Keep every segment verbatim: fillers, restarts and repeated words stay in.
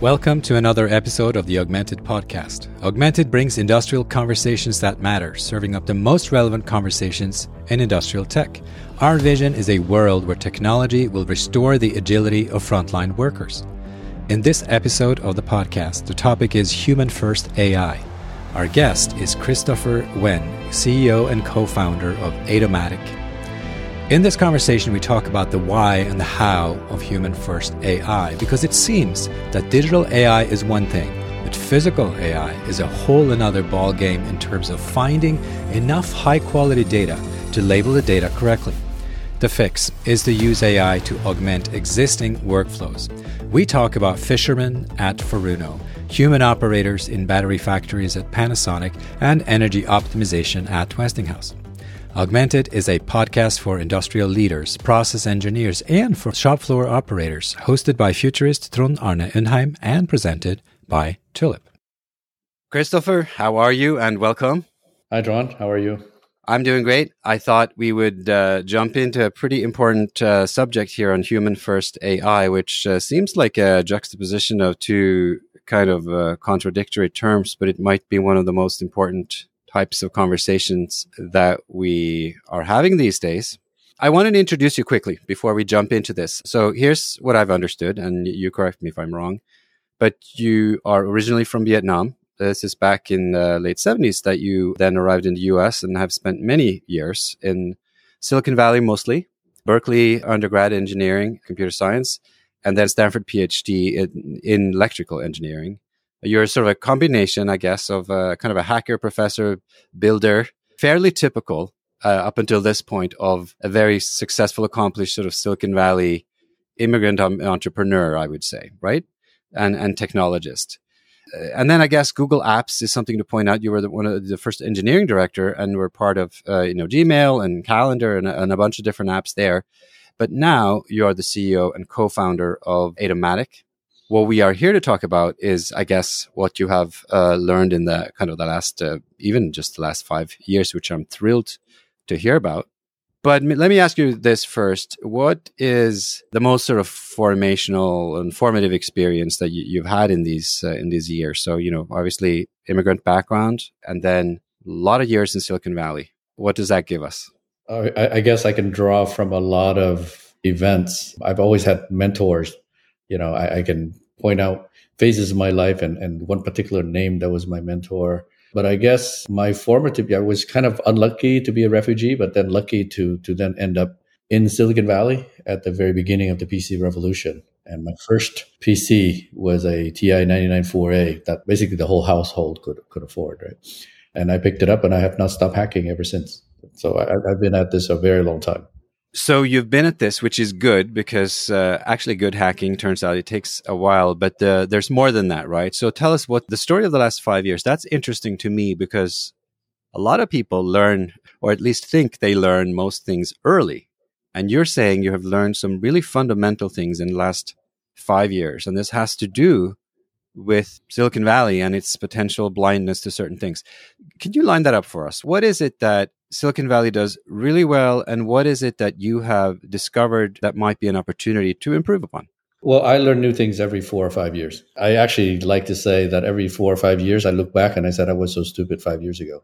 Welcome to another episode of the Augmented Podcast. Augmented brings industrial conversations that matter, serving up the most relevant conversations in industrial tech. Our vision is a world where technology will restore the agility of frontline workers. In this episode of the podcast, the topic is Human First A I. Our guest is Christopher Nguyen, C E O and co-founder of Aidomatic. In this conversation, we talk about the why and the how of human-first A I, because it seems that digital A I is one thing, but physical A I is a whole another ballgame in terms of finding enough high-quality data to label the data correctly. The fix is to use A I to augment existing workflows. We talk about fishermen at Furuno, human operators in battery factories at Panasonic, and energy optimization at Westinghouse. Augmented is a podcast for industrial leaders, process engineers, and for shop floor operators, hosted by futurist Trond Arne Unheim and presented by TULIP. Christopher, how are you and welcome? Hi, Trond. How are you? I'm doing great. I thought we would uh, jump into a pretty important uh, subject here on Human First A I, which uh, seems like a juxtaposition of two kind of uh, contradictory terms, but it might be one of the most important types of conversations that we are having these days. I wanted to introduce you quickly before we jump into this. So here's what I've understood, and you correct me if I'm wrong, but you are originally from Vietnam. This is back in the late seventies that you then arrived in the U S and have spent many years in Silicon Valley mostly, Berkeley undergrad engineering, computer science, and then Stanford PhD in, in electrical engineering. You're sort of a combination, I guess, of a, kind of a hacker, professor, builder, fairly typical uh, up until this point of a very successful, accomplished sort of Silicon Valley immigrant um, entrepreneur, I would say, right? And and technologist. Uh, and then I guess Google Apps is something to point out. You were the, one of the first engineering director and were part of uh, you know Gmail and Calendar and, and a bunch of different apps there. But now you are the C E O and co-founder of Aidomatic. What we are here to talk about is, I guess, what you have uh, learned in the kind of the last, uh, even just the last five years, which I'm thrilled to hear about. But m- let me ask you this first. What is the most sort of formational and formative experience that you, you've had in these uh, in these years? So, you know, obviously immigrant background and then a lot of years in Silicon Valley. What does that give us? Uh, I, I guess I can draw from a lot of events. I've always had mentors. You know, I, I can point out phases of my life and, and one particular name that was my mentor. But I guess my formative, I was kind of unlucky to be a refugee, but then lucky to to then end up in Silicon Valley at the very beginning of the P C revolution. And my first P C was a T I nine ninety-four A that basically the whole household could could afford, right? And I picked it up and I have not stopped hacking ever since. So I, I've been at this a very long time. So you've been at this, which is good because uh, actually good hacking turns out it takes a while, but uh, there's more than that, right? So tell us what the story of the last five years, that's interesting to me because a lot of people learn, or at least think they learn most things early. And you're saying you have learned some really fundamental things in the last five years. And this has to do with Silicon Valley and its potential blindness to certain things. Can you line that up for us? What is it that Silicon Valley does really well, and what is it that you have discovered that might be an opportunity to improve upon? Well, I learn new things every four or five years. I actually like to say that every four or five years, I look back and I said, I was so stupid five years ago.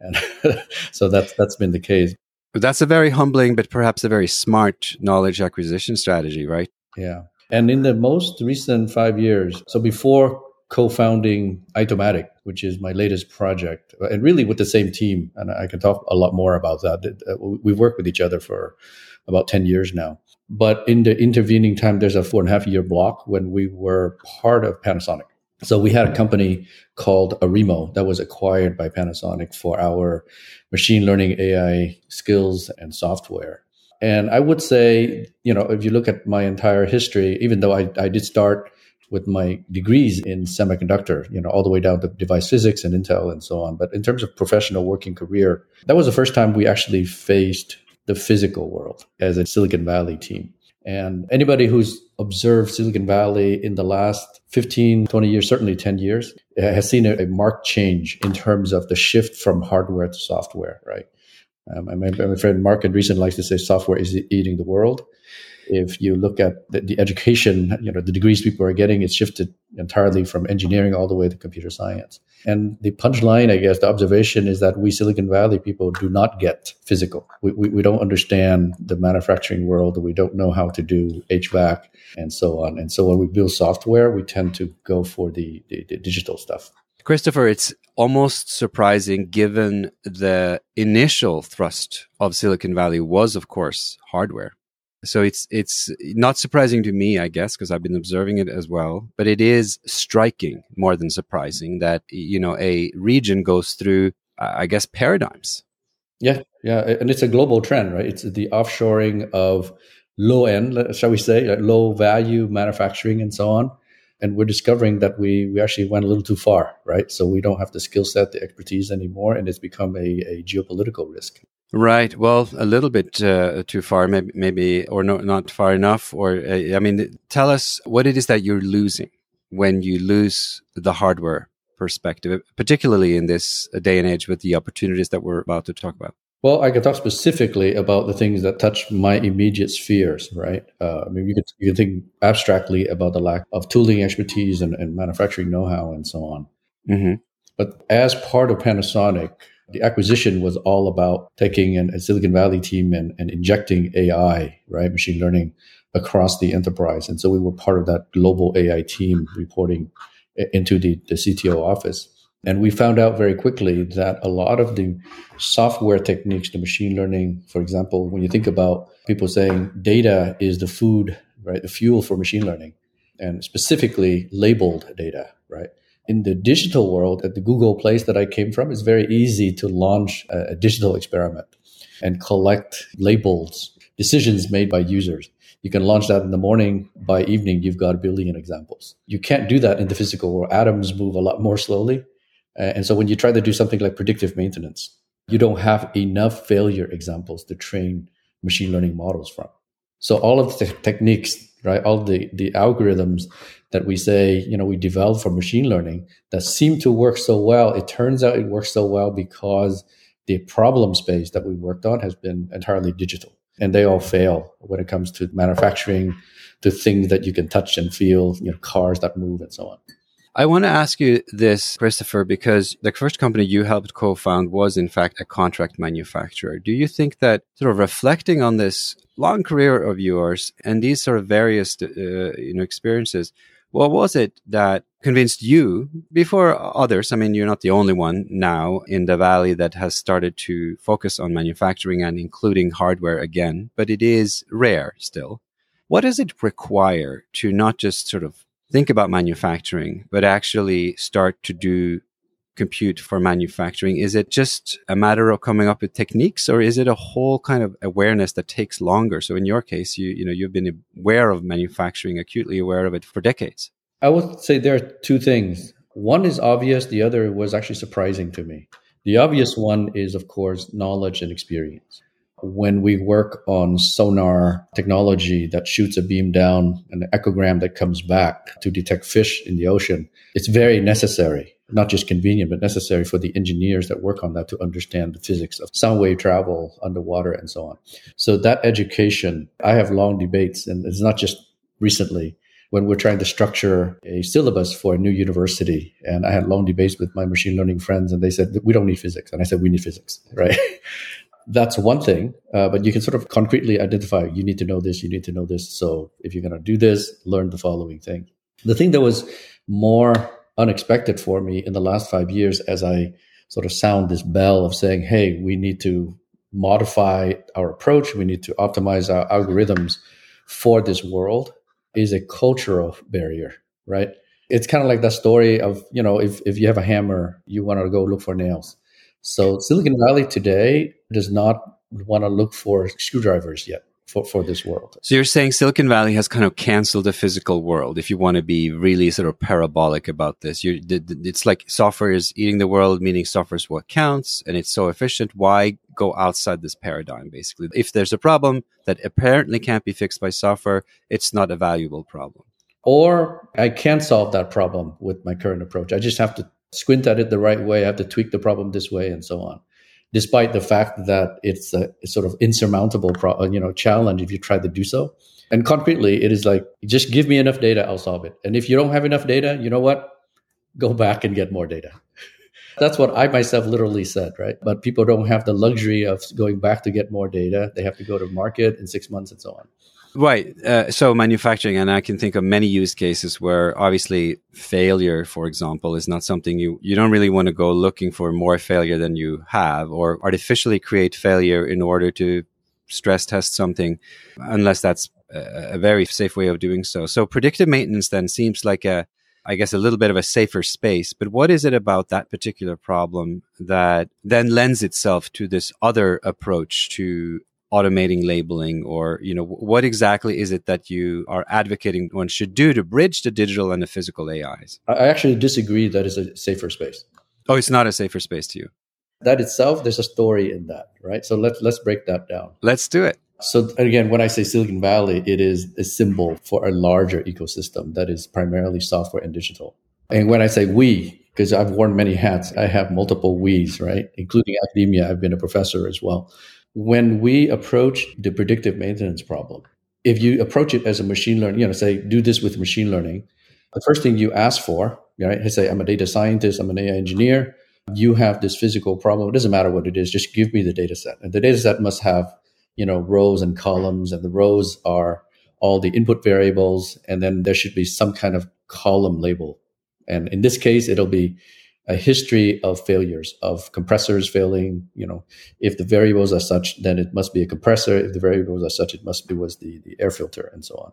And so that's that's been the case. But that's a very humbling, but perhaps a very smart knowledge acquisition strategy, right? Yeah. And in the most recent five years, so before co-founding Aidomatic, which is my latest project, and really with the same team. And I can talk a lot more about that. We've worked with each other for about ten years now. But in the intervening time, there's a four and a half year block when we were part of Panasonic. So we had a company called Arimo that was acquired by Panasonic for our machine learning A I skills and software. And I would say, you know, if you look at my entire history, even though I, I did start with my degrees in semiconductor, you know, all the way down to device physics and Intel and so on. But in terms of professional working career, that was the first time we actually faced the physical world as a Silicon Valley team. And anybody who's observed Silicon Valley in the last fifteen, twenty years, certainly ten years, has seen a, a marked change in terms of the shift from hardware to software, right? Um, my, my friend Mark Andreessen likes to say software is eating the world. If you look at the, the education, you know, the degrees people are getting, it's shifted entirely from engineering all the way to computer science. And the punchline, I guess, the observation is that we Silicon Valley people do not get physical. We, we, we don't understand the manufacturing world. We don't know how to do H V A C and so on. And so when we build software, we tend to go for the, the, the digital stuff. Christopher, it's almost surprising given the initial thrust of Silicon Valley was, of course, hardware. So it's it's not surprising to me, I guess, because I've been observing it as well. But it is striking, more than surprising, that you know a region goes through, uh, I guess, paradigms. Yeah, yeah, and it's a global trend, right? It's the offshoring of low end, shall we say, like low value manufacturing and so on. And we're discovering that we we actually went a little too far, right? So we don't have the skill set, the expertise anymore, and it's become a, a geopolitical risk. Right. Well, a little bit uh, too far, maybe, maybe or no, not far enough. Or uh, I mean, tell us what it is that you're losing when you lose the hardware perspective, particularly in this day and age with the opportunities that we're about to talk about. Well, I can talk specifically about the things that touch my immediate spheres, right? Uh, I mean, you could, you could think abstractly about the lack of tooling expertise and, and manufacturing know-how and so on. Mm-hmm. But as part of Panasonic, the acquisition was all about taking an, a Silicon Valley team and, and injecting A I, right, machine learning across the enterprise. And so we were part of that global A I team reporting into the, the C T O office. And we found out very quickly that a lot of the software techniques, the machine learning, for example, when you think about people saying data is the food, right, the fuel for machine learning, and specifically labeled data, right? In the digital world, at the Google place that I came from, it's very easy to launch a digital experiment and collect labels, decisions made by users. You can launch that in the morning. By evening, you've got a billion examples. You can't do that in the physical world. Atoms move a lot more slowly. And so when you try to do something like predictive maintenance, you don't have enough failure examples to train machine learning models from. So all of the techniques, right, all the, the algorithms that we say, you know, we develop for machine learning that seem to work so well, it turns out it works so well because the problem space that we worked on has been entirely digital. And they all fail when it comes to manufacturing, to things that you can touch and feel, you know, cars that move and so on. I want to ask you this, Christopher, because the first company you helped co-found was, in fact, a contract manufacturer. Do you think that sort of reflecting on this long career of yours and these sort of various uh, you know, experiences, what was it that convinced you before others? I mean, you're not the only one now in the Valley that has started to focus on manufacturing and including hardware again, but it is rare still. What does it require to not just sort of think about manufacturing, but actually start to do compute for manufacturing? Is it just a matter of coming up with techniques, or is it a whole kind of awareness that takes longer? So in your case, you you know, you've been aware of manufacturing, acutely aware of it for decades. I would say there are two things. One is obvious. The other was actually surprising to me. The obvious one is, of course, knowledge and experience. When we work on sonar technology that shoots a beam down and an echogram that comes back to detect fish in the ocean, it's very necessary, not just convenient, but necessary for the engineers that work on that to understand the physics of sound wave travel underwater and so on. So that education, I have long debates, and it's not just recently, when we're trying to structure a syllabus for a new university. And I had long debates with my machine learning friends, and they said, we don't need physics. And I said, we need physics, right? That's one thing, uh, but you can sort of concretely identify, you need to know this, you need to know this. So if you're going to do this, learn the following thing. The thing that was more unexpected for me in the last five years as I sort of sound this bell of saying, hey, we need to modify our approach, we need to optimize our algorithms for this world, is a cultural barrier, right? It's kind of like that story of, you know, if, if you have a hammer, you want to go look for nails. So Silicon Valley today does not want to look for screwdrivers yet for, for this world. So you're saying Silicon Valley has kind of canceled the physical world, if you want to be really sort of parabolic about this. You, it's like software is eating the world, meaning software is what counts, and it's so efficient. Why go outside this paradigm, basically? If there's a problem that apparently can't be fixed by software, it's not a valuable problem. Or I can solve that problem with my current approach. I just have to squint at it the right way, I have to tweak the problem this way, and so on. Despite the fact that it's a, a sort of insurmountable pro- you know, challenge if you try to do so. And concretely, it is like, just give me enough data, I'll solve it. And if you don't have enough data, you know what? Go back and get more data. That's what I myself literally said, right? But people don't have the luxury of going back to get more data. They have to go to market in six months and so on. Right. Uh, so manufacturing, and I can think of many use cases where obviously failure, for example, is not something you, you don't really want to go looking for more failure than you have, or artificially create failure in order to stress test something, unless that's a, a very safe way of doing so. So predictive maintenance then seems like a, I guess, a little bit of a safer space. But what is it about that particular problem that then lends itself to this other approach to automating labeling? Or, you know, what exactly is it that you are advocating one should do to bridge the digital and the physical A Is? I actually disagree that it's a safer space. Oh, it's not a safer space to you? That itself, there's a story in that, right? So let's let's break that down. Let's do it. So again, when I say Silicon Valley, it is a symbol for a larger ecosystem that is primarily software and digital. And when I say we, because I've worn many hats, I have multiple we's, right? Including academia, I've been a professor as well. When we approach the predictive maintenance problem, if you approach it as a machine learning, you know, say, do this with machine learning, the first thing you ask for, right? Say, I'm a data scientist, I'm an A I engineer, you have this physical problem. It doesn't matter what it is, just give me the data set. And the data set must have, you know, rows and columns, and the rows are all the input variables, and then there should be some kind of column label. And in this case, it'll be a history of failures, of compressors failing. You know, if the variables are such, then it must be a compressor. If the variables are such, it must be was the, the air filter and so on.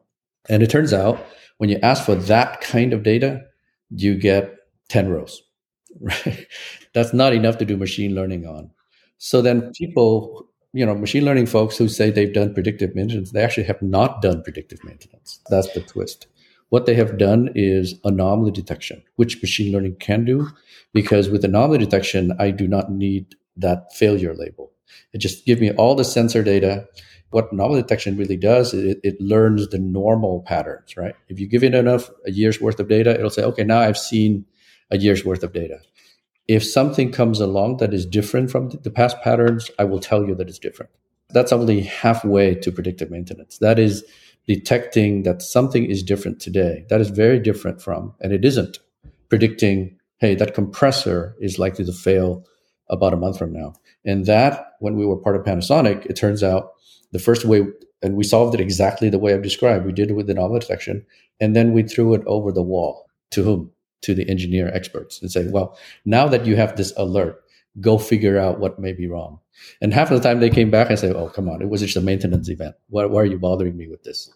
And it turns out when you ask for that kind of data, you get ten rows, right? That's not enough to do machine learning on. So then people, you know, machine learning folks who say they've done predictive maintenance, they actually have not done predictive maintenance. That's the twist. What they have done is anomaly detection, which machine learning can do, because with anomaly detection, I do not need that failure label. It just gives me all the sensor data. What anomaly detection really does, it, it learns the normal patterns, right? If you give it enough, a year's worth of data, it'll say, okay, now I've seen a year's worth of data. If something comes along that is different from the past patterns, I will tell you that it's different. That's only halfway to predictive maintenance. That is detecting that something is different today. That is very different from, and it isn't, predicting, hey, that compressor is likely to fail about a month from now. And that, when we were part of Panasonic, it turns out the first way, and we solved it exactly the way I've described. We did it with the anomaly detection, and then we threw it over the wall. To whom? To the engineer experts, and say, well, now that you have this alert, go figure out what may be wrong. And half of the time they came back and say, oh, come on, it was just a maintenance event. Why, why are you bothering me with this?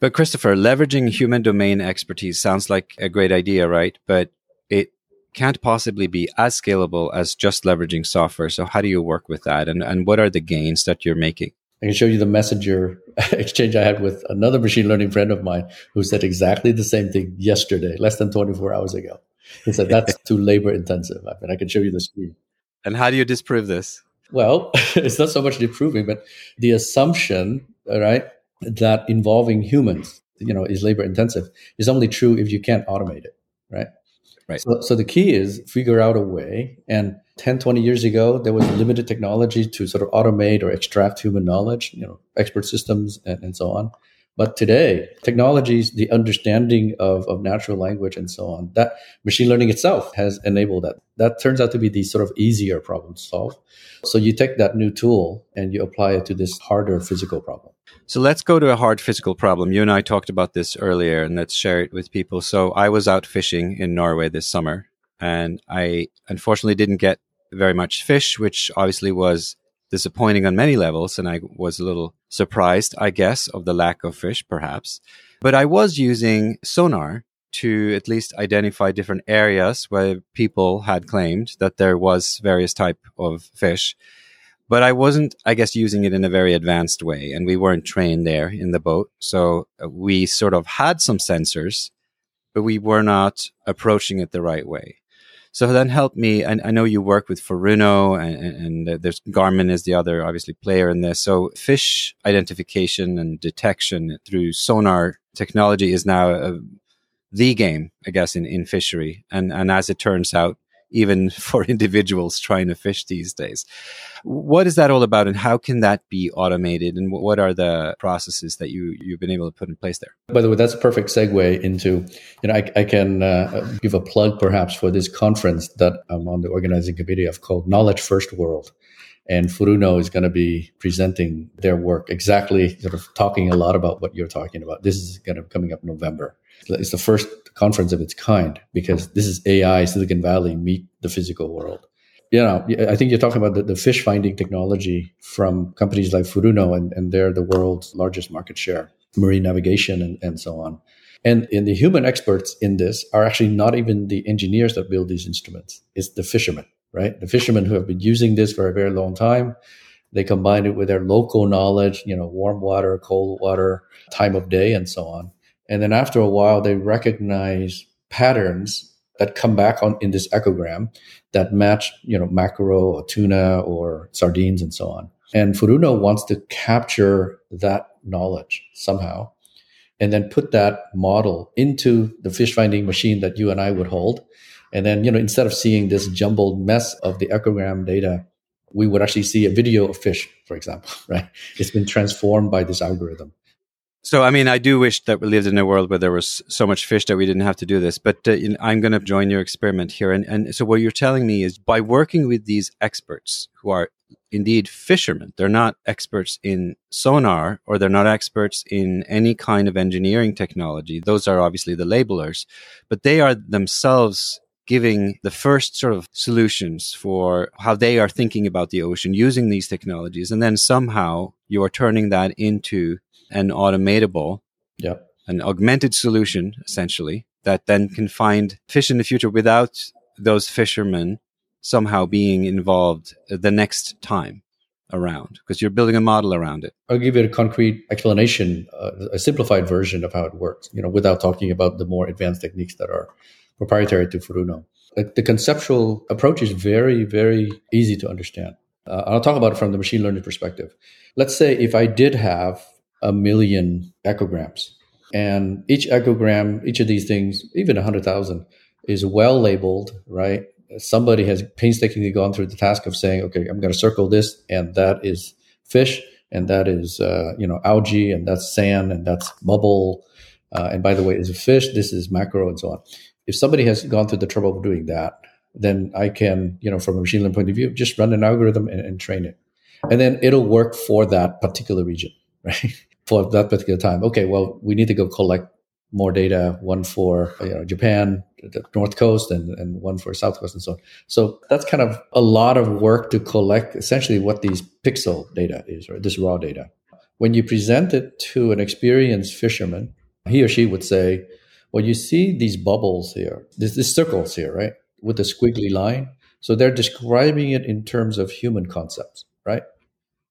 But Christopher, leveraging human domain expertise sounds like a great idea, right? But it can't possibly be as scalable as just leveraging software. So how do you work with that? And, and what are the gains that you're making? I can show you the messenger exchange I had with another machine learning friend of mine who said exactly the same thing yesterday, less than twenty-four hours ago. He said, that's too labor intensive. I mean, I can show you the screen. And how do you disprove this? Well, it's not so much disproving, but the assumption, all right, that involving humans, you know, is labor intensive is only true if you can't automate it, right? Right. So, so the key is figure out a way. And ten, twenty years ago, there was limited technology to sort of automate or extract human knowledge, you know, expert systems and, and so on. But today, technologies, the understanding of, of natural language and so on, that machine learning itself has enabled that. That turns out to be the sort of easier problem to solve. So you take that new tool and you apply it to this harder physical problem. So let's go to a hard physical problem. You and I talked about this earlier, and let's share it with people. So I was out fishing in Norway this summer, and I unfortunately didn't get very much fish, which obviously was disappointing on many levels, and I was a little surprised, I guess, of the lack of fish, perhaps. But I was using sonar to at least identify different areas where people had claimed that there was various type of fish. But I wasn't, I guess, using it in a very advanced way, and we weren't trained there in the boat. So we sort of had some sensors, but we were not approaching it the right way. So then help me, I, I know you work with Furuno, and, and there's Garmin is the other, obviously, player in this. So fish identification and detection through sonar technology is now a, the game, I guess, in, in fishery. And, and as it turns out, even for individuals trying to fish these days. What is that all about, and how can that be automated? And what are the processes that you, you've been able to put in place there? By the way, that's a perfect segue into, you know, I, I can uh, give a plug perhaps for this conference that I'm on the organizing committee of called Knowledge First World. And Furuno is going to be presenting their work, exactly sort of talking a lot about what you're talking about. This is going to be coming up in November. It's the first conference of its kind, because this is A I, Silicon Valley, meet the physical world. You know, I think you're talking about the, the fish finding technology from companies like Furuno, and, and they're the world's largest market share, marine navigation and, and so on. And, and the human experts in this are actually not even the engineers that build these instruments. It's the fishermen. Right? The fishermen who have been using this for a very long time, they combine it with their local knowledge, you know, warm water, cold water, time of day, and so on. And then after a while, they recognize patterns that come back on in this echogram that match, you know, mackerel or tuna or sardines and so on. And Furuno wants to capture that knowledge somehow and then put that model into the fish finding machine that you and I would hold. And then, you know, instead of seeing this jumbled mess of the echogram data, we would actually see a video of fish, for example, right? It's been transformed by this algorithm. So, I mean, I do wish that we lived in a world where there was so much fish that we didn't have to do this, but uh, you know, I'm going to join your experiment here. And, and so what you're telling me is, by working with these experts who are indeed fishermen, they're not experts in sonar, or they're not experts in any kind of engineering technology. Those are obviously the labelers, but they are themselves giving the first sort of solutions for how they are thinking about the ocean using these technologies. And then somehow you are turning that into an automatable, yep. an augmented solution, essentially, that then can find fish in the future without those fishermen somehow being involved the next time around, because you're building a model around it. I'll give you a concrete explanation, uh, a simplified version of how it works, you know, without talking about the more advanced techniques that are proprietary to Furuno. Like, the conceptual approach is very, very easy to understand. Uh, I'll talk about it from the machine learning perspective. Let's say if I did have a million echograms, and each echogram, each of these things, even one hundred thousand, is well labeled, right? Somebody has painstakingly gone through the task of saying, okay, I'm going to circle this, and that is fish, and that is uh, you know algae, and that's sand, and that's bubble. Uh, and by the way, is a fish, this is mackerel, and so on. If somebody has gone through the trouble of doing that, then I can, you know, from a machine learning point of view, just run an algorithm and, and train it. And then it'll work for that particular region, right? For that particular time. Okay, well, we need to go collect more data, one for you know, Japan, the North Coast, and, and one for South Coast, and so on. So that's kind of a lot of work to collect essentially what these pixel data is, right? This raw data. When you present it to an experienced fisherman, he or she would say, well, you see these bubbles here, these, these circles here, right, with the squiggly line. So they're describing it in terms of human concepts, right?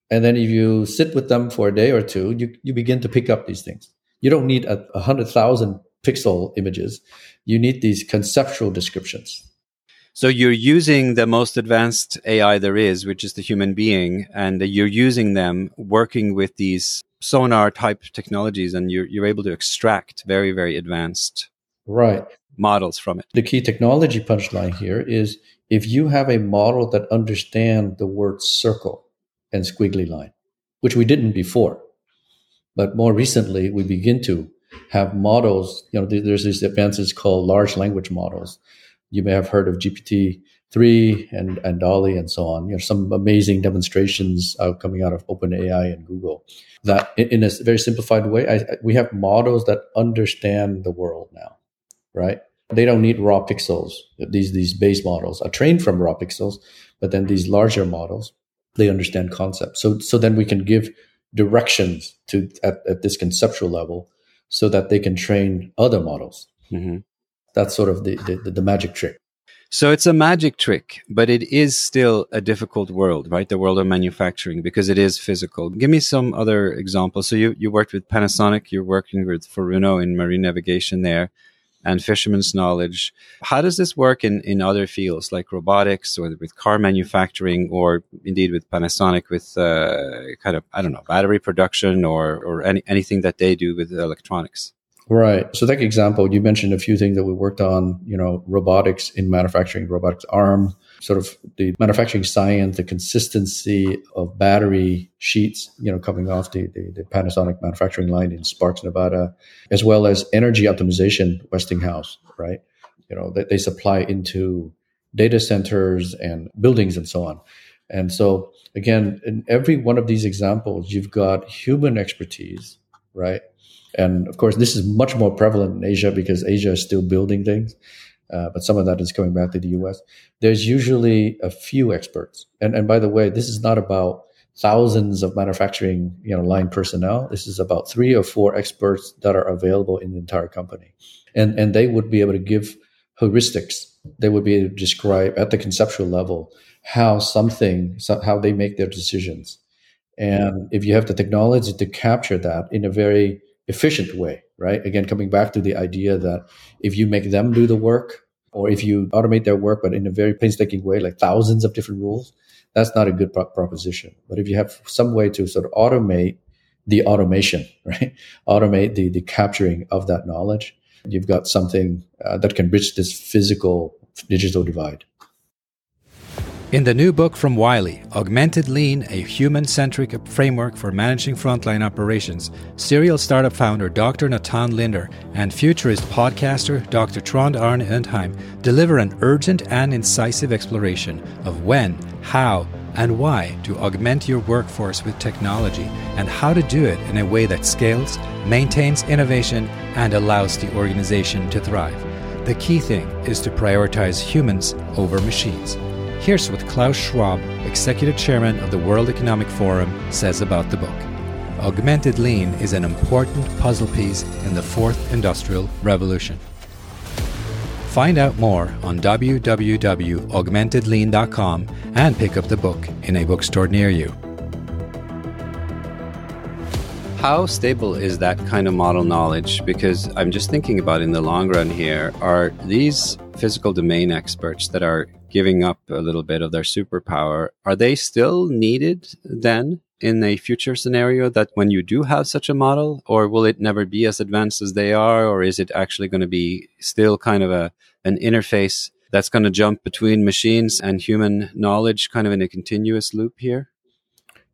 And then if you sit with them for a day or two, you, you begin to pick up these things. You don't need a, a hundred thousand pixel images. You need these conceptual descriptions. So you're using the most advanced A I there is, which is the human being, and you're using them working with these sonar type technologies, and you're, you're able to extract very, very advanced right. models from it. The key technology punchline here is, if you have a model that understands the word circle and squiggly line, which we didn't before, but more recently we begin to have models, you know, there's these advances called large language models. You may have heard of G P T three and, and DALI and so on. You know, some amazing demonstrations uh, coming out of OpenAI and Google. That in a very simplified way, I, we have models that understand the world now, right? They don't need raw pixels. These, these base models are trained from raw pixels, but then these larger models, they understand concepts. So, so then we can give directions to at, at this conceptual level so that they can train other models. Mm-hmm. That's sort of the, the, the magic trick. So it's a magic trick, but it is still a difficult world, right? The world of manufacturing, because it is physical. Give me some other examples. So you, you worked with Panasonic, you're working with Furuno in marine navigation there, and fisherman's knowledge. How does this work in, in other fields like robotics, or with car manufacturing, or indeed with Panasonic with uh, kind of, I don't know, battery production, or, or any, anything that they do with electronics? Right. So that example, you mentioned a few things that we worked on, you know, robotics in manufacturing, robotics arm, sort of the manufacturing science, the consistency of battery sheets, you know, coming off the, the, the Panasonic manufacturing line in Sparks, Nevada, as well as energy optimization, Westinghouse, right? You know, that they, they supply into data centers and buildings and so on. And so, again, in every one of these examples, you've got human expertise, right? And of course, this is much more prevalent in Asia because Asia is still building things, uh, but some of that is coming back to the U S. There's usually a few experts, and and by the way, this is not about thousands of manufacturing, you know, line personnel. This is about three or four experts that are available in the entire company, and and they would be able to give heuristics. They would be able to describe at the conceptual level how something, how they make their decisions, and if you have the technology to capture that in a very efficient way, right? Again, coming back to the idea that if you make them do the work or if you automate their work, but in a very painstaking way, like thousands of different rules, that's not a good pro- proposition. But if you have some way to sort of automate the automation, right? Automate the, the capturing of that knowledge, you've got something uh, that can bridge this physical digital divide. In the new book from Wiley, Augmented Lean, a human-centric framework for managing frontline operations, serial startup founder Doctor Natan Linder and futurist podcaster Doctor Trond Arne Unheim deliver an urgent and incisive exploration of when, how, and why to augment your workforce with technology and how to do it in a way that scales, maintains innovation, and allows the organization to thrive. The key thing is to prioritize humans over machines. Here's what Klaus Schwab, Executive Chairman of the World Economic Forum, says about the book. Augmented Lean is an important puzzle piece in the fourth industrial revolution. Find out more on w w w dot augmented lean dot com and pick up the book in a bookstore near you. How stable is that kind of model knowledge? Because I'm just thinking about in the long run here, are these physical domain experts that are giving up a little bit of their superpower, are they still needed then in a future scenario that when you do have such a model, or will it never be as advanced as they are? Or is it actually going to be still kind of a an interface that's going to jump between machines and human knowledge kind of in a continuous loop here?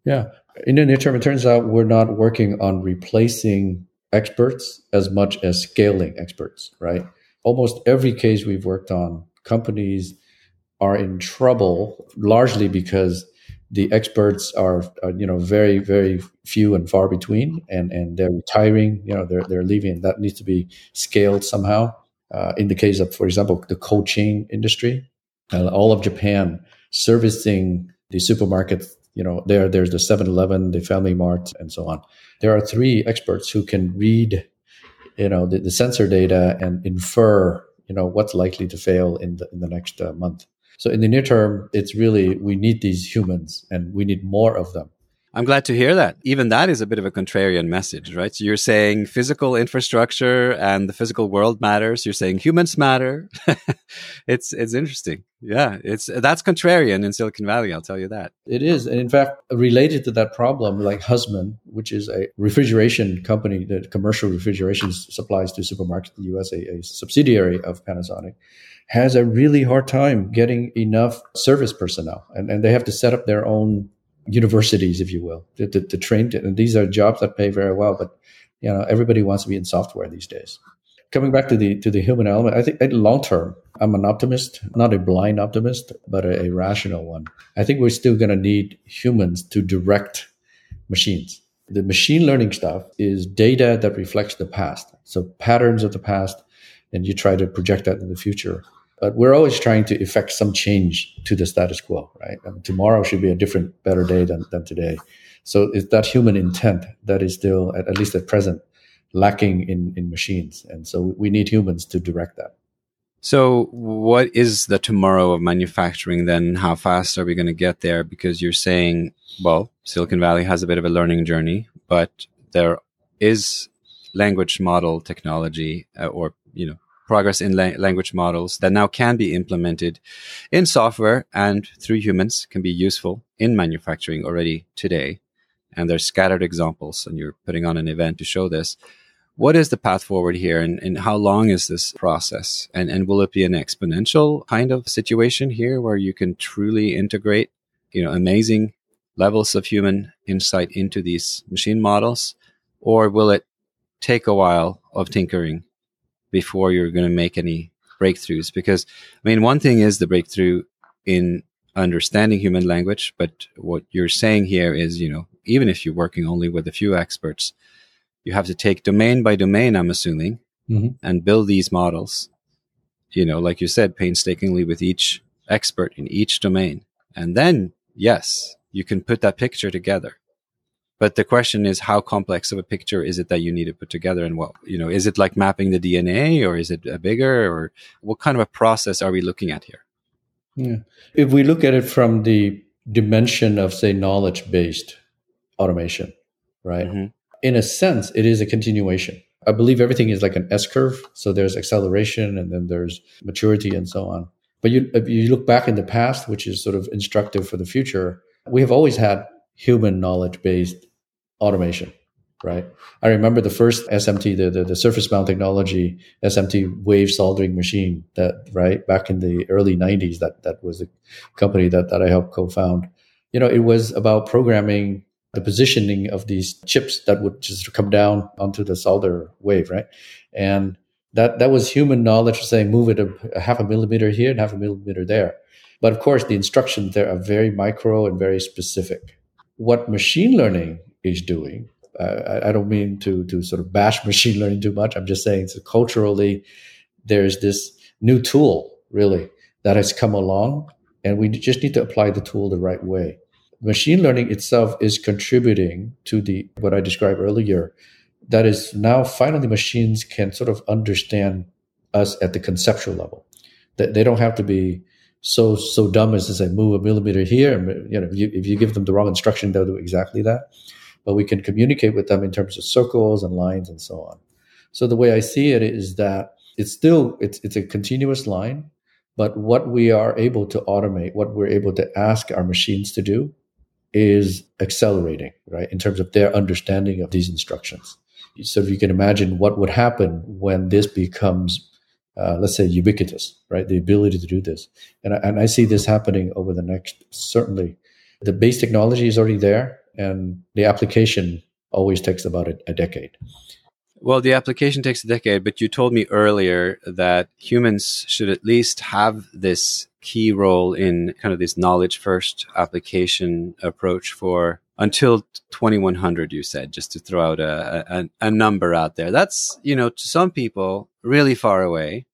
Yeah. In the near term, it turns out we're not working on replacing experts as much as scaling experts, right? Almost every case we've worked on, companies are in trouble largely because the experts are, are you know, very, very few and far between, and, and they're retiring, you know, they're, they're leaving. That needs to be scaled somehow. Uh, in the case of, for example, the coaching industry, uh, all of Japan servicing the supermarkets, you know, there, there's the seven eleven, the Family Mart, and so on. There are three experts who can read, you know, the, the sensor data and infer, you know, what's likely to fail in the, in the next uh, month. So in the near term, it's really, we need these humans and we need more of them. I'm glad to hear that. Even that is a bit of a contrarian message, right? So you're saying physical infrastructure and the physical world matters. You're saying humans matter. It's it's interesting. Yeah, it's that's contrarian in Silicon Valley, I'll tell you that. It is. And in fact, related to that problem, like Husman, which is a refrigeration company that commercial refrigeration supplies to supermarkets in the U S, a, a subsidiary of Panasonic, has a really hard time getting enough service personnel. And, and they have to set up their own universities, if you will, to, to, to train. And these are jobs that pay very well, but you know, everybody wants to be in software these days. Coming back to the to the human element, I think at long term, I'm an optimist, not a blind optimist, but a, a rational one. I think we're still going to need humans to direct machines. The machine learning stuff is data that reflects the past, so patterns of the past, and you try to project that in the future. But we're always trying to effect some change to the status quo, right? I mean, tomorrow should be a different, better day than, than today. So it's that human intent that is still, at, at least at present, lacking in, in machines. And so we need humans to direct that. So what is the tomorrow of manufacturing then? How fast are we going to get there? Because you're saying, well, Silicon Valley has a bit of a learning journey, but there is language model technology uh, or, you know, progress in la- language models that now can be implemented in software and through humans can be useful in manufacturing already today. And there's scattered examples, and you're putting on an event to show this. What is the path forward here, and, and how long is this process? And, and will it be an exponential kind of situation here where you can truly integrate, you know, amazing levels of human insight into these machine models? Or will it take a while of tinkering before you're going to make any breakthroughs? Because, I mean, one thing is the breakthrough in understanding human language, but what you're saying here is, you know, even if you're working only with a few experts, you have to take domain by domain, I'm assuming, mm-hmm. and build these models, you know, like you said, painstakingly with each expert in each domain. And then, yes, you can put that picture together. But the question is, how complex of a picture is it that you need to put together? And what, you know, is it like mapping the D N A, or is it a bigger, or what kind of a process are we looking at here? Yeah. If we look at it from the dimension of, say, knowledge-based automation, right? Mm-hmm. In a sense, it is a continuation. I believe everything is like an S-curve. So there's acceleration, and then there's maturity, and so on. But you, if you look back in the past, which is sort of instructive for the future, we have always had human knowledge-based automation, right? I remember the first S M T, the, the, the surface mount technology, S M T wave soldering machine, that right back in the early nineties, that, that was a company that, that I helped co-found. You know, it was about programming the positioning of these chips that would just come down onto the solder wave, right? And that that was human knowledge, saying move it a, a half a millimeter here and half a millimeter there. But of course, the instructions there are very micro and very specific. What machine learning is doing, uh, I don't mean to to sort of bash machine learning too much. I'm just saying, so culturally, there's this new tool really that has come along, and we just need to apply the tool the right way. Machine learning itself is contributing to the what I described earlier. That is, now finally machines can sort of understand us at the conceptual level. That they don't have to be so so dumb as to say move a millimeter here. You know, if you, if you give them the wrong instruction, they'll do exactly that. But we can communicate with them in terms of circles and lines and so on. So the way I see it is that it's still it's it's a continuous line, but what we are able to automate, what we're able to ask our machines to do, is accelerating, right, in terms of their understanding of these instructions. So if you can imagine what would happen when this becomes, uh, let's say, ubiquitous, right, the ability to do this. And I, and I see this happening over the next, certainly, the base technology is already there, and the application always takes about a, a decade. Well, the application takes a decade, but you told me earlier that humans should at least have this key role in kind of this knowledge-first application approach for until twenty-one hundred, you said, just to throw out a, a, a number out there. That's, you know, to some people, really far away.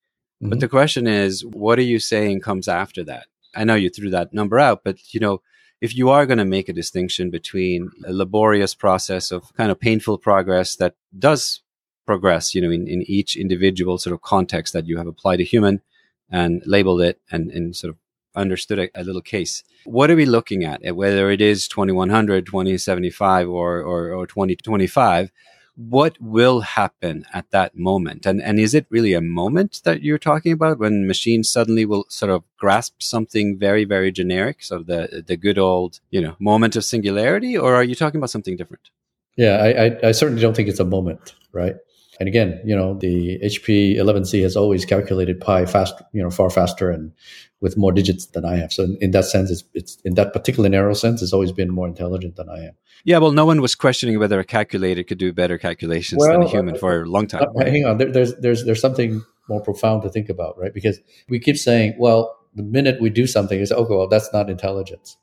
Mm-hmm. But the question is, what are you saying comes after that? I know you threw that number out, but, you know, if you are going to make a distinction between a laborious process of kind of painful progress that does progress, you know, in, in each individual sort of context that you have applied a human and labeled it and, and sort of understood a, a little case. What are we looking at? Whether it is twenty-one hundred, twenty seventy-five, or, or, or twenty twenty-five, what will happen at that moment? And, and is it really a moment that you're talking about when machines suddenly will sort of grasp something very, very generic? So the, the good old, you know, moment of singularity, or are you talking about something different? Yeah, I, I, I certainly don't think it's a moment, right? And again, you know, the H P eleven C has always calculated pi fast, you know, far faster and with more digits than I have. So in, in that sense, it's, it's in that particular narrow sense, it's always been more intelligent than I am. Yeah, well, no one was questioning whether a calculator could do better calculations well, than a human uh, for a long time. Uh, right? Hang on, there, there's there's there's something more profound to think about, right? Because we keep saying, well, the minute we do something, it's okay, well, that's not intelligence.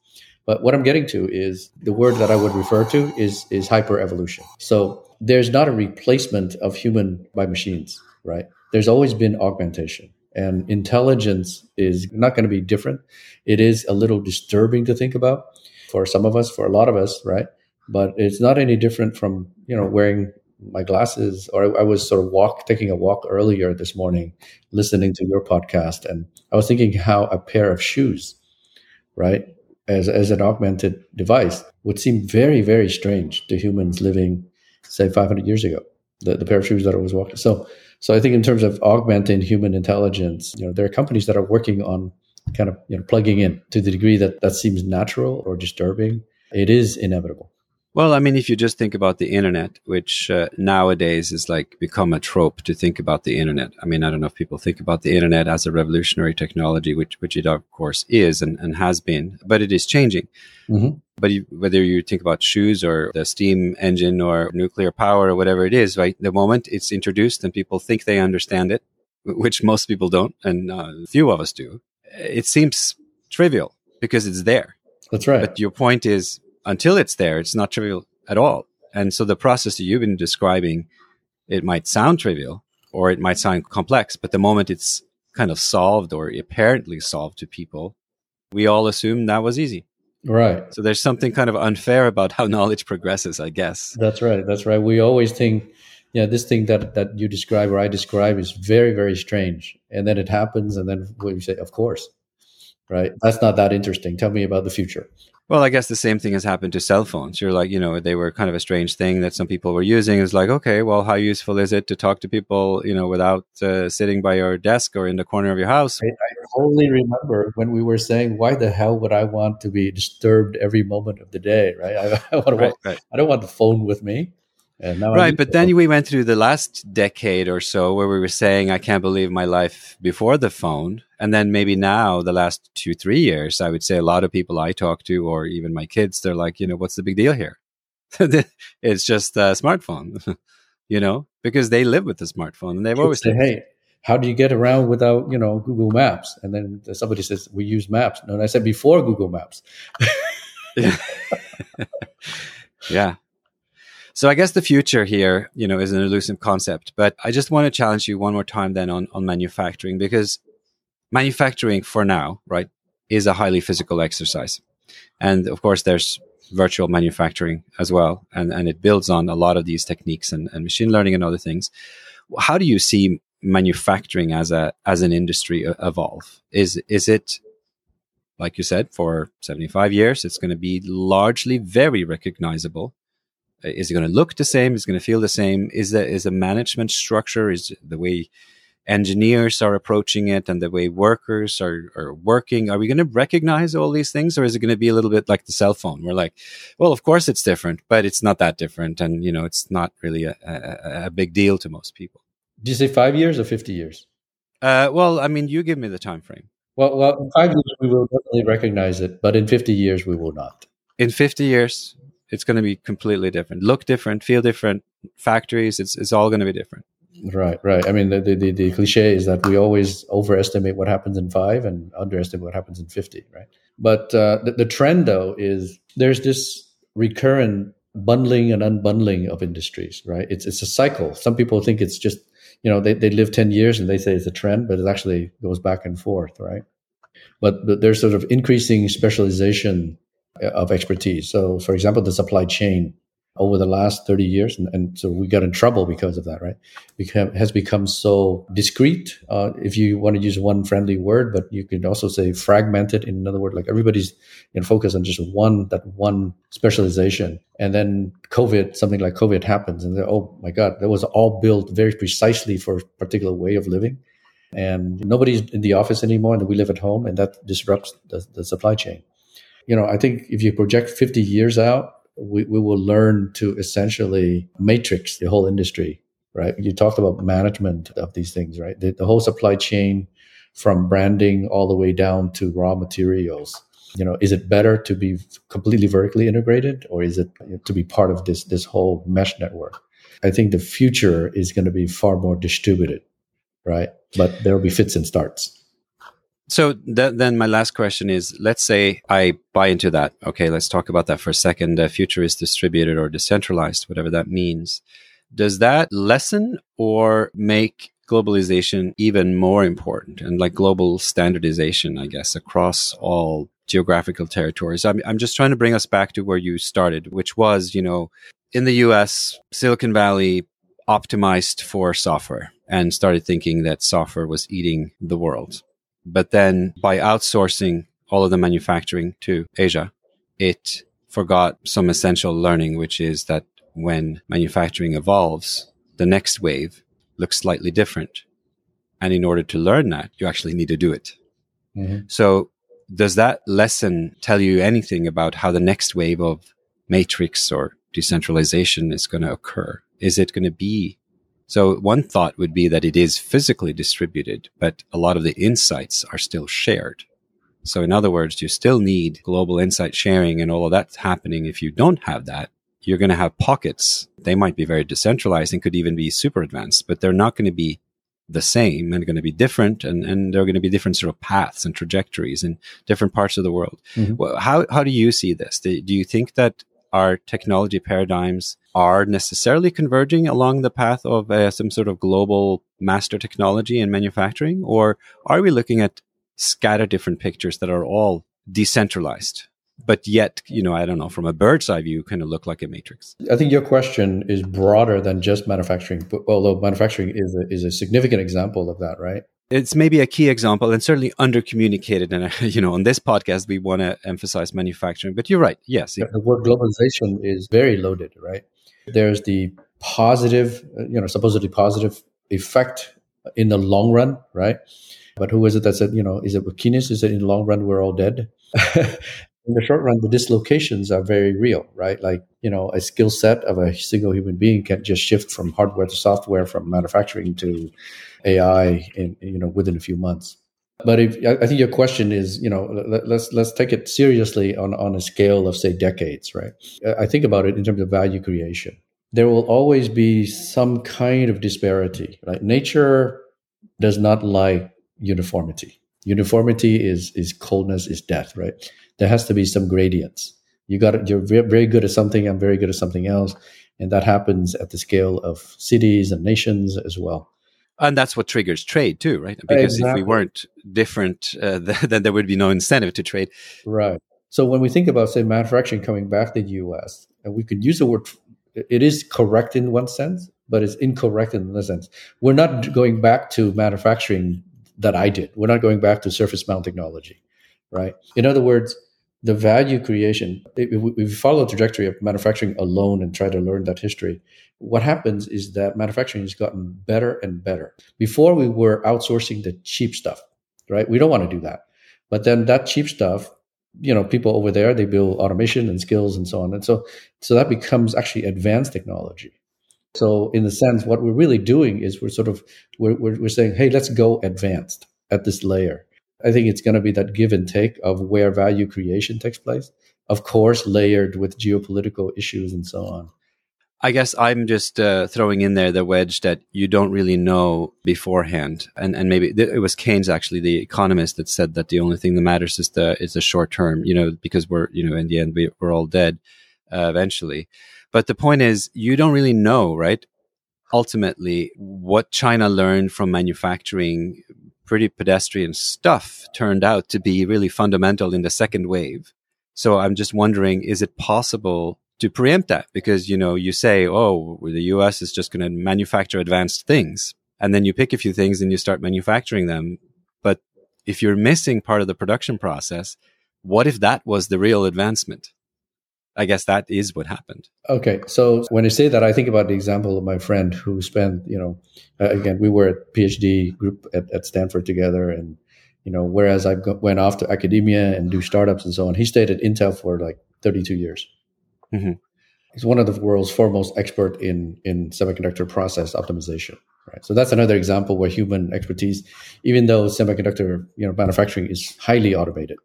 But what I'm getting to is the word that I would refer to is is hyper-evolution. So there's not a replacement of human by machines, right? There's always been augmentation, and intelligence is not going to be different. It is a little disturbing to think about for some of us, for a lot of us, right? But it's not any different from, you know, wearing my glasses, or I was sort of walk taking a walk earlier this morning, listening to your podcast, and I was thinking how a pair of shoes, right, as as an augmented device would seem very, very strange to humans living, say, five hundred years ago, the, the pair of shoes that I was walking. So so I think in terms of augmenting human intelligence, you know, there are companies that are working on kind of, you know, plugging in to the degree that that seems natural or disturbing. It is inevitable. Well, I mean, if you just think about the internet, which uh, nowadays is like become a trope to think about the internet. I mean, I don't know if people think about the internet as a revolutionary technology, which which it of course is and, and has been, but it is changing. Mm-hmm. But you, whether you think about shoes or the steam engine or nuclear power or whatever it is, right? The moment it's introduced and people think they understand it, which most people don't, and uh, few of us do, it seems trivial because it's there. That's right. But your point is, until it's there, it's not trivial at all. And so the process that you've been describing, it might sound trivial or it might sound complex, but the moment it's kind of solved or apparently solved to people, we all assume that was easy. Right. So there's something kind of unfair about how knowledge progresses, I guess. That's right. That's right. We always think, yeah, this thing that, that you describe or I describe is very, very strange. And then it happens. And then we say, of course, right? That's not that interesting. Tell me about the future. Well, I guess the same thing has happened to cell phones. You're like, you know, they were kind of a strange thing that some people were using. It's like, okay, well, how useful is it to talk to people, you know, without uh, sitting by your desk or in the corner of your house? I, I totally remember when we were saying, why the hell would I want to be disturbed every moment of the day, right? I, I, want right, want, right. I don't want the phone with me. And now right, but then we went through the last decade or so where we were saying, I can't believe my life before the phone. And then maybe now, the last two, three years, I would say a lot of people I talk to, or even my kids, they're like, you know, what's the big deal here? It's just a smartphone, you know, because they live with the smartphone and they've always said, hey, how do you get around without, you know, Google Maps? And then somebody says, we use Maps. No, and I said, before Google Maps. Yeah. Yeah. So I guess the future here, you know, is an elusive concept, but I just want to challenge you one more time then on, on manufacturing, because manufacturing for now, right, is a highly physical exercise. And of course, there's virtual manufacturing as well. And, and it builds on a lot of these techniques and, and machine learning and other things. How do you see manufacturing as a as an industry evolve? Is is it, like you said, for seventy-five years, it's going to be largely very recognizable? Is it going to look the same? Is it going to feel the same? Is there is a management structure? Is the way engineers are approaching it and the way workers are, are working? Are we going to recognize all these things, or is it going to be a little bit like the cell phone? We're like, well, of course it's different, but it's not that different. And, you know, it's not really a, a, a big deal to most people. Did you say five years or fifty years? Uh, well, I mean, you give me the time frame. Well, well, in five years, we will definitely recognize it, but in fifty years, we will not. In fifty years... it's going to be completely different, look different, feel different, factories, it's it's all going to be different. Right, right. I mean, the, the, the cliche is that we always overestimate what happens in five and underestimate what happens in fifty, right? But uh, the, the trend, though, is there's this recurrent bundling and unbundling of industries, right? It's it's a cycle. Some people think it's just, you know, they, they live ten years and they say it's a trend, but it actually goes back and forth, right? But, but there's sort of increasing specialization of expertise. So, for example, the supply chain over the last thirty years, and, and so we got in trouble because of that, right? Become, has become so discrete, uh, if you want to use one friendly word, but you can also say fragmented in another word, like everybody's in focus on just one, that one specialization. And then COVID, something like COVID happens and oh my God, that was all built very precisely for a particular way of living. And nobody's in the office anymore and we live at home, and that disrupts the, the supply chain. You know, I think if you project fifty years out, we, we will learn to essentially matrix the whole industry, right? You talked about management of these things, right? The, the whole supply chain from branding all the way down to raw materials. You know, is it better to be completely vertically integrated, or is it to be part of this, this whole mesh network? I think the future is going to be far more distributed, right? But there will be fits and starts. So th- then my last question is, let's say I buy into that. Okay, let's talk about that for a second. The future is distributed or decentralized, whatever that means. Does that lessen or make globalization even more important, and like global standardization, I guess, across all geographical territories? I'm, I'm just trying to bring us back to where you started, which was, you know, in the U S, Silicon Valley optimized for software and started thinking that software was eating the world. But then by outsourcing all of the manufacturing to Asia, it forgot some essential learning, which is that when manufacturing evolves, the next wave looks slightly different. And in order to learn that, you actually need to do it. Mm-hmm. So does that lesson tell you anything about how the next wave of matrix or decentralization is going to occur? Is it going to be? So one thought would be that it is physically distributed, but a lot of the insights are still shared. So in other words, you still need global insight sharing and all of that happening. If you don't have that, you're going to have pockets. They might be very decentralized and could even be super advanced, but they're not going to be the same and going to be different. And, and there are going to be different sort of paths and trajectories in different parts of the world. Mm-hmm. Well, how, how do you see this? Do, do you think that our technology paradigms are necessarily converging along the path of uh, some sort of global master technology and manufacturing? Or are we looking at scatter different pictures that are all decentralized, but yet, you know, I don't know, from a bird's eye view, kind of look like a matrix? I think your question is broader than just manufacturing, but although manufacturing is a, is a significant example of that, right? It's maybe a key example and certainly undercommunicated. And, you know, on this podcast, we want to emphasize manufacturing, but you're right. Yes. The word globalization is very loaded, right? There's the positive, you know, supposedly positive effect in the long run, right? But who is it that said, you know, is it Keynes? Is it in the long run, we're all dead? In the short run, the dislocations are very real, right? Like, you know, a skill set of a single human being can just shift from hardware to software, from manufacturing to A I, in, you know, within a few months. But if, I think your question is, you know, let, let's let's take it seriously on, on a scale of, say, decades, right? I think about it in terms of value creation. There will always be some kind of disparity, right? Nature does not like uniformity. Uniformity is is coldness, is death, right? There has to be some gradients. You got you're very good at something, I'm very good at something else, and that happens at the scale of cities and nations as well. And that's what triggers trade too, right? Because exactly. If we weren't different, uh, then there would be no incentive to trade. Right. So when we think about, say, manufacturing coming back to the U S, and we could use the word, it is correct in one sense, but it's incorrect in another sense. We're not going back to manufacturing that I did. We're not going back to surface mount technology, right? In other words, the value creation, if we follow the trajectory of manufacturing alone and try to learn that history, what happens is that manufacturing has gotten better and better. Before, we were outsourcing the cheap stuff, right? We don't want to do that. But then that cheap stuff, you know, people over there, they build automation and skills and so on. And so, so that becomes actually advanced technology. So in the sense, what we're really doing is we're sort of, we're, we're, we're saying, hey, let's go advanced at this layer. I think it's going to be that give and take of where value creation takes place, of course, layered with geopolitical issues and so on. I guess I'm just uh, throwing in there the wedge that you don't really know beforehand. And and maybe th- it was Keynes, actually, the economist, that said that the only thing that matters is the is the short term, you know, because we're, you know, in the end, we, we're all dead uh, eventually. But the point is, you don't really know, right? Ultimately, what China learned from manufacturing, pretty pedestrian stuff, turned out to be really fundamental in the second wave. So I'm just wondering, is it possible to preempt that? Because, you know, you say, oh, the U S is just going to manufacture advanced things. And then you pick a few things and you start manufacturing them. But if you're missing part of the production process, what if that was the real advancement? I guess that is what happened. Okay. So when I say that, I think about the example of my friend who spent, you know, uh, again, we were at PhD group at, at Stanford together. And, you know, whereas I go- went off to academia and do startups and so on, he stayed at Intel for like thirty-two years. Mm-hmm. He's one of the world's foremost expert in, in semiconductor process optimization. Right. So that's another example where human expertise, even though semiconductor, you know, manufacturing is highly automated,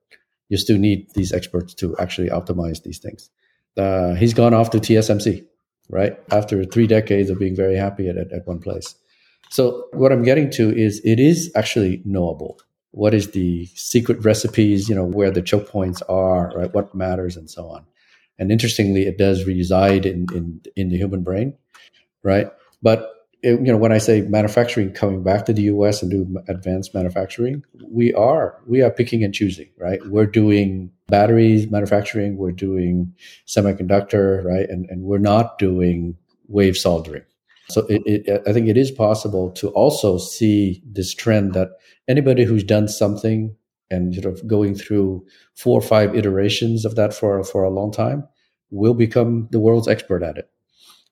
you still need these experts to actually optimize these things. Uh, he's gone off to T S M C, right? After three decades of being very happy at, at, at one place. So what I'm getting to is it is actually knowable. What is the secret recipes, you know, where the choke points are, right? What matters and so on. And interestingly, it does reside in, in, in the human brain, right? But it, you know, when I say manufacturing coming back to the U S and do advanced manufacturing, we are we are picking and choosing, right? We're doing batteries manufacturing, we're doing semiconductor, right, and and we're not doing wave soldering. So it, it, I think it is possible to also see this trend that anybody who's done something and sort of going through four or five iterations of that for for a long time will become the world's expert at it.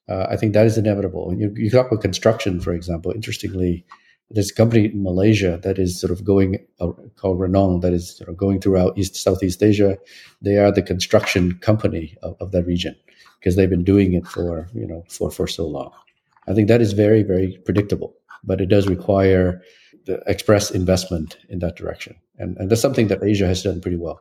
Uh, I think that is inevitable. You, you talk about construction, for example. Interestingly, There's a company in Malaysia that is sort of going uh, called Renong that is sort of going throughout East Southeast Asia. They are the construction company of, of that region because they've been doing it for you know for, for so long. I think that is very, very predictable, but it does require the express investment in that direction, and and that's something that Asia has done pretty well.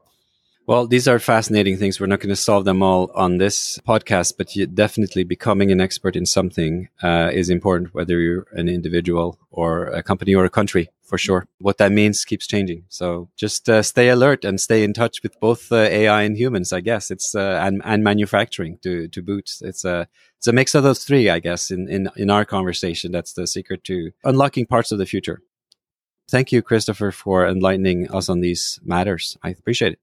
Well, these are fascinating things. We're not going to solve them all on this podcast, but you definitely becoming an expert in something uh, is important, whether you're an individual or a company or a country, for sure. What that means keeps changing. So just uh, stay alert and stay in touch with both uh, A I and humans, I guess. It's uh, and, and manufacturing to, to boot. It's a, it's a mix of those three, I guess, in, in, in our conversation. That's the secret to unlocking parts of the future. Thank you, Christopher, for enlightening us on these matters. I appreciate it.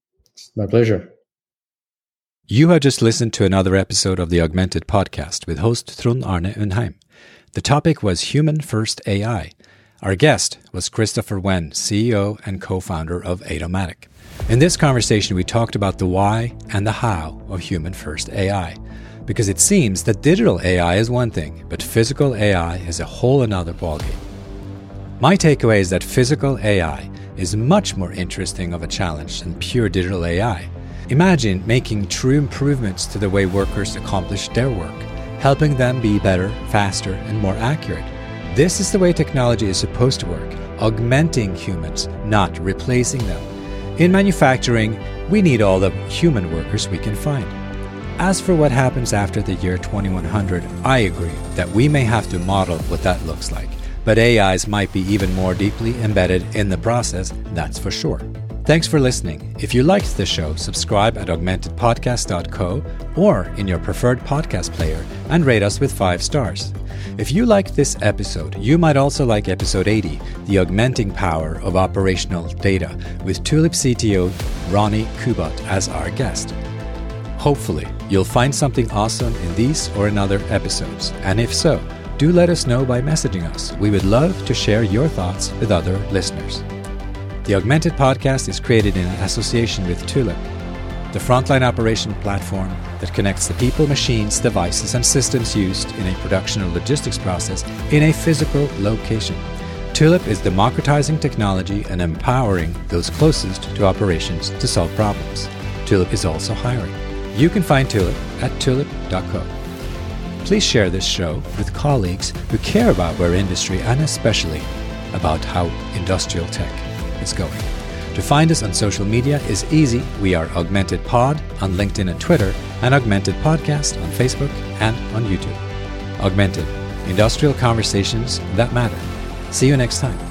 My pleasure. You have just listened to another episode of the Augmented Podcast with host Trond Arne Unheim. The topic was Human First A I. Our guest was Christopher Nguyen, C E O and co-founder of Aidomatic. In this conversation, we talked about the why and the how of Human First A I, because it seems that digital A I is one thing, but physical A I is a whole another ballgame. My takeaway is that physical A I is much more interesting of a challenge than pure digital A I. Imagine making true improvements to the way workers accomplish their work, helping them be better, faster, and more accurate. This is the way technology is supposed to work, augmenting humans, not replacing them. In manufacturing, we need all the human workers we can find. As for what happens after the year twenty-one hundred, I agree that we may have to model what that looks like. But A Is might be even more deeply embedded in the process, that's for sure. Thanks for listening. If you liked the show, subscribe at augmented podcast dot co or in your preferred podcast player and rate us with five stars. If you liked this episode, you might also like episode eighty, The Augmenting Power of Operational Data, with TULIP C T O Ronnie Kubat as our guest. Hopefully, you'll find something awesome in these or in other episodes, and if so, do let us know by messaging us. We would love to share your thoughts with other listeners. The Augmented Podcast is created in association with TULIP, the frontline operation platform that connects the people, machines, devices, and systems used in a production or logistics process in a physical location. TULIP is democratizing technology and empowering those closest to operations to solve problems. TULIP is also hiring. You can find TULIP at tulip dot co. Please share this show with colleagues who care about where industry and especially about how industrial tech is going. To find us on social media is easy. We are Augmented Pod on LinkedIn and Twitter, and Augmented Podcast on Facebook and on YouTube. Augmented, industrial conversations that matter. See you next time.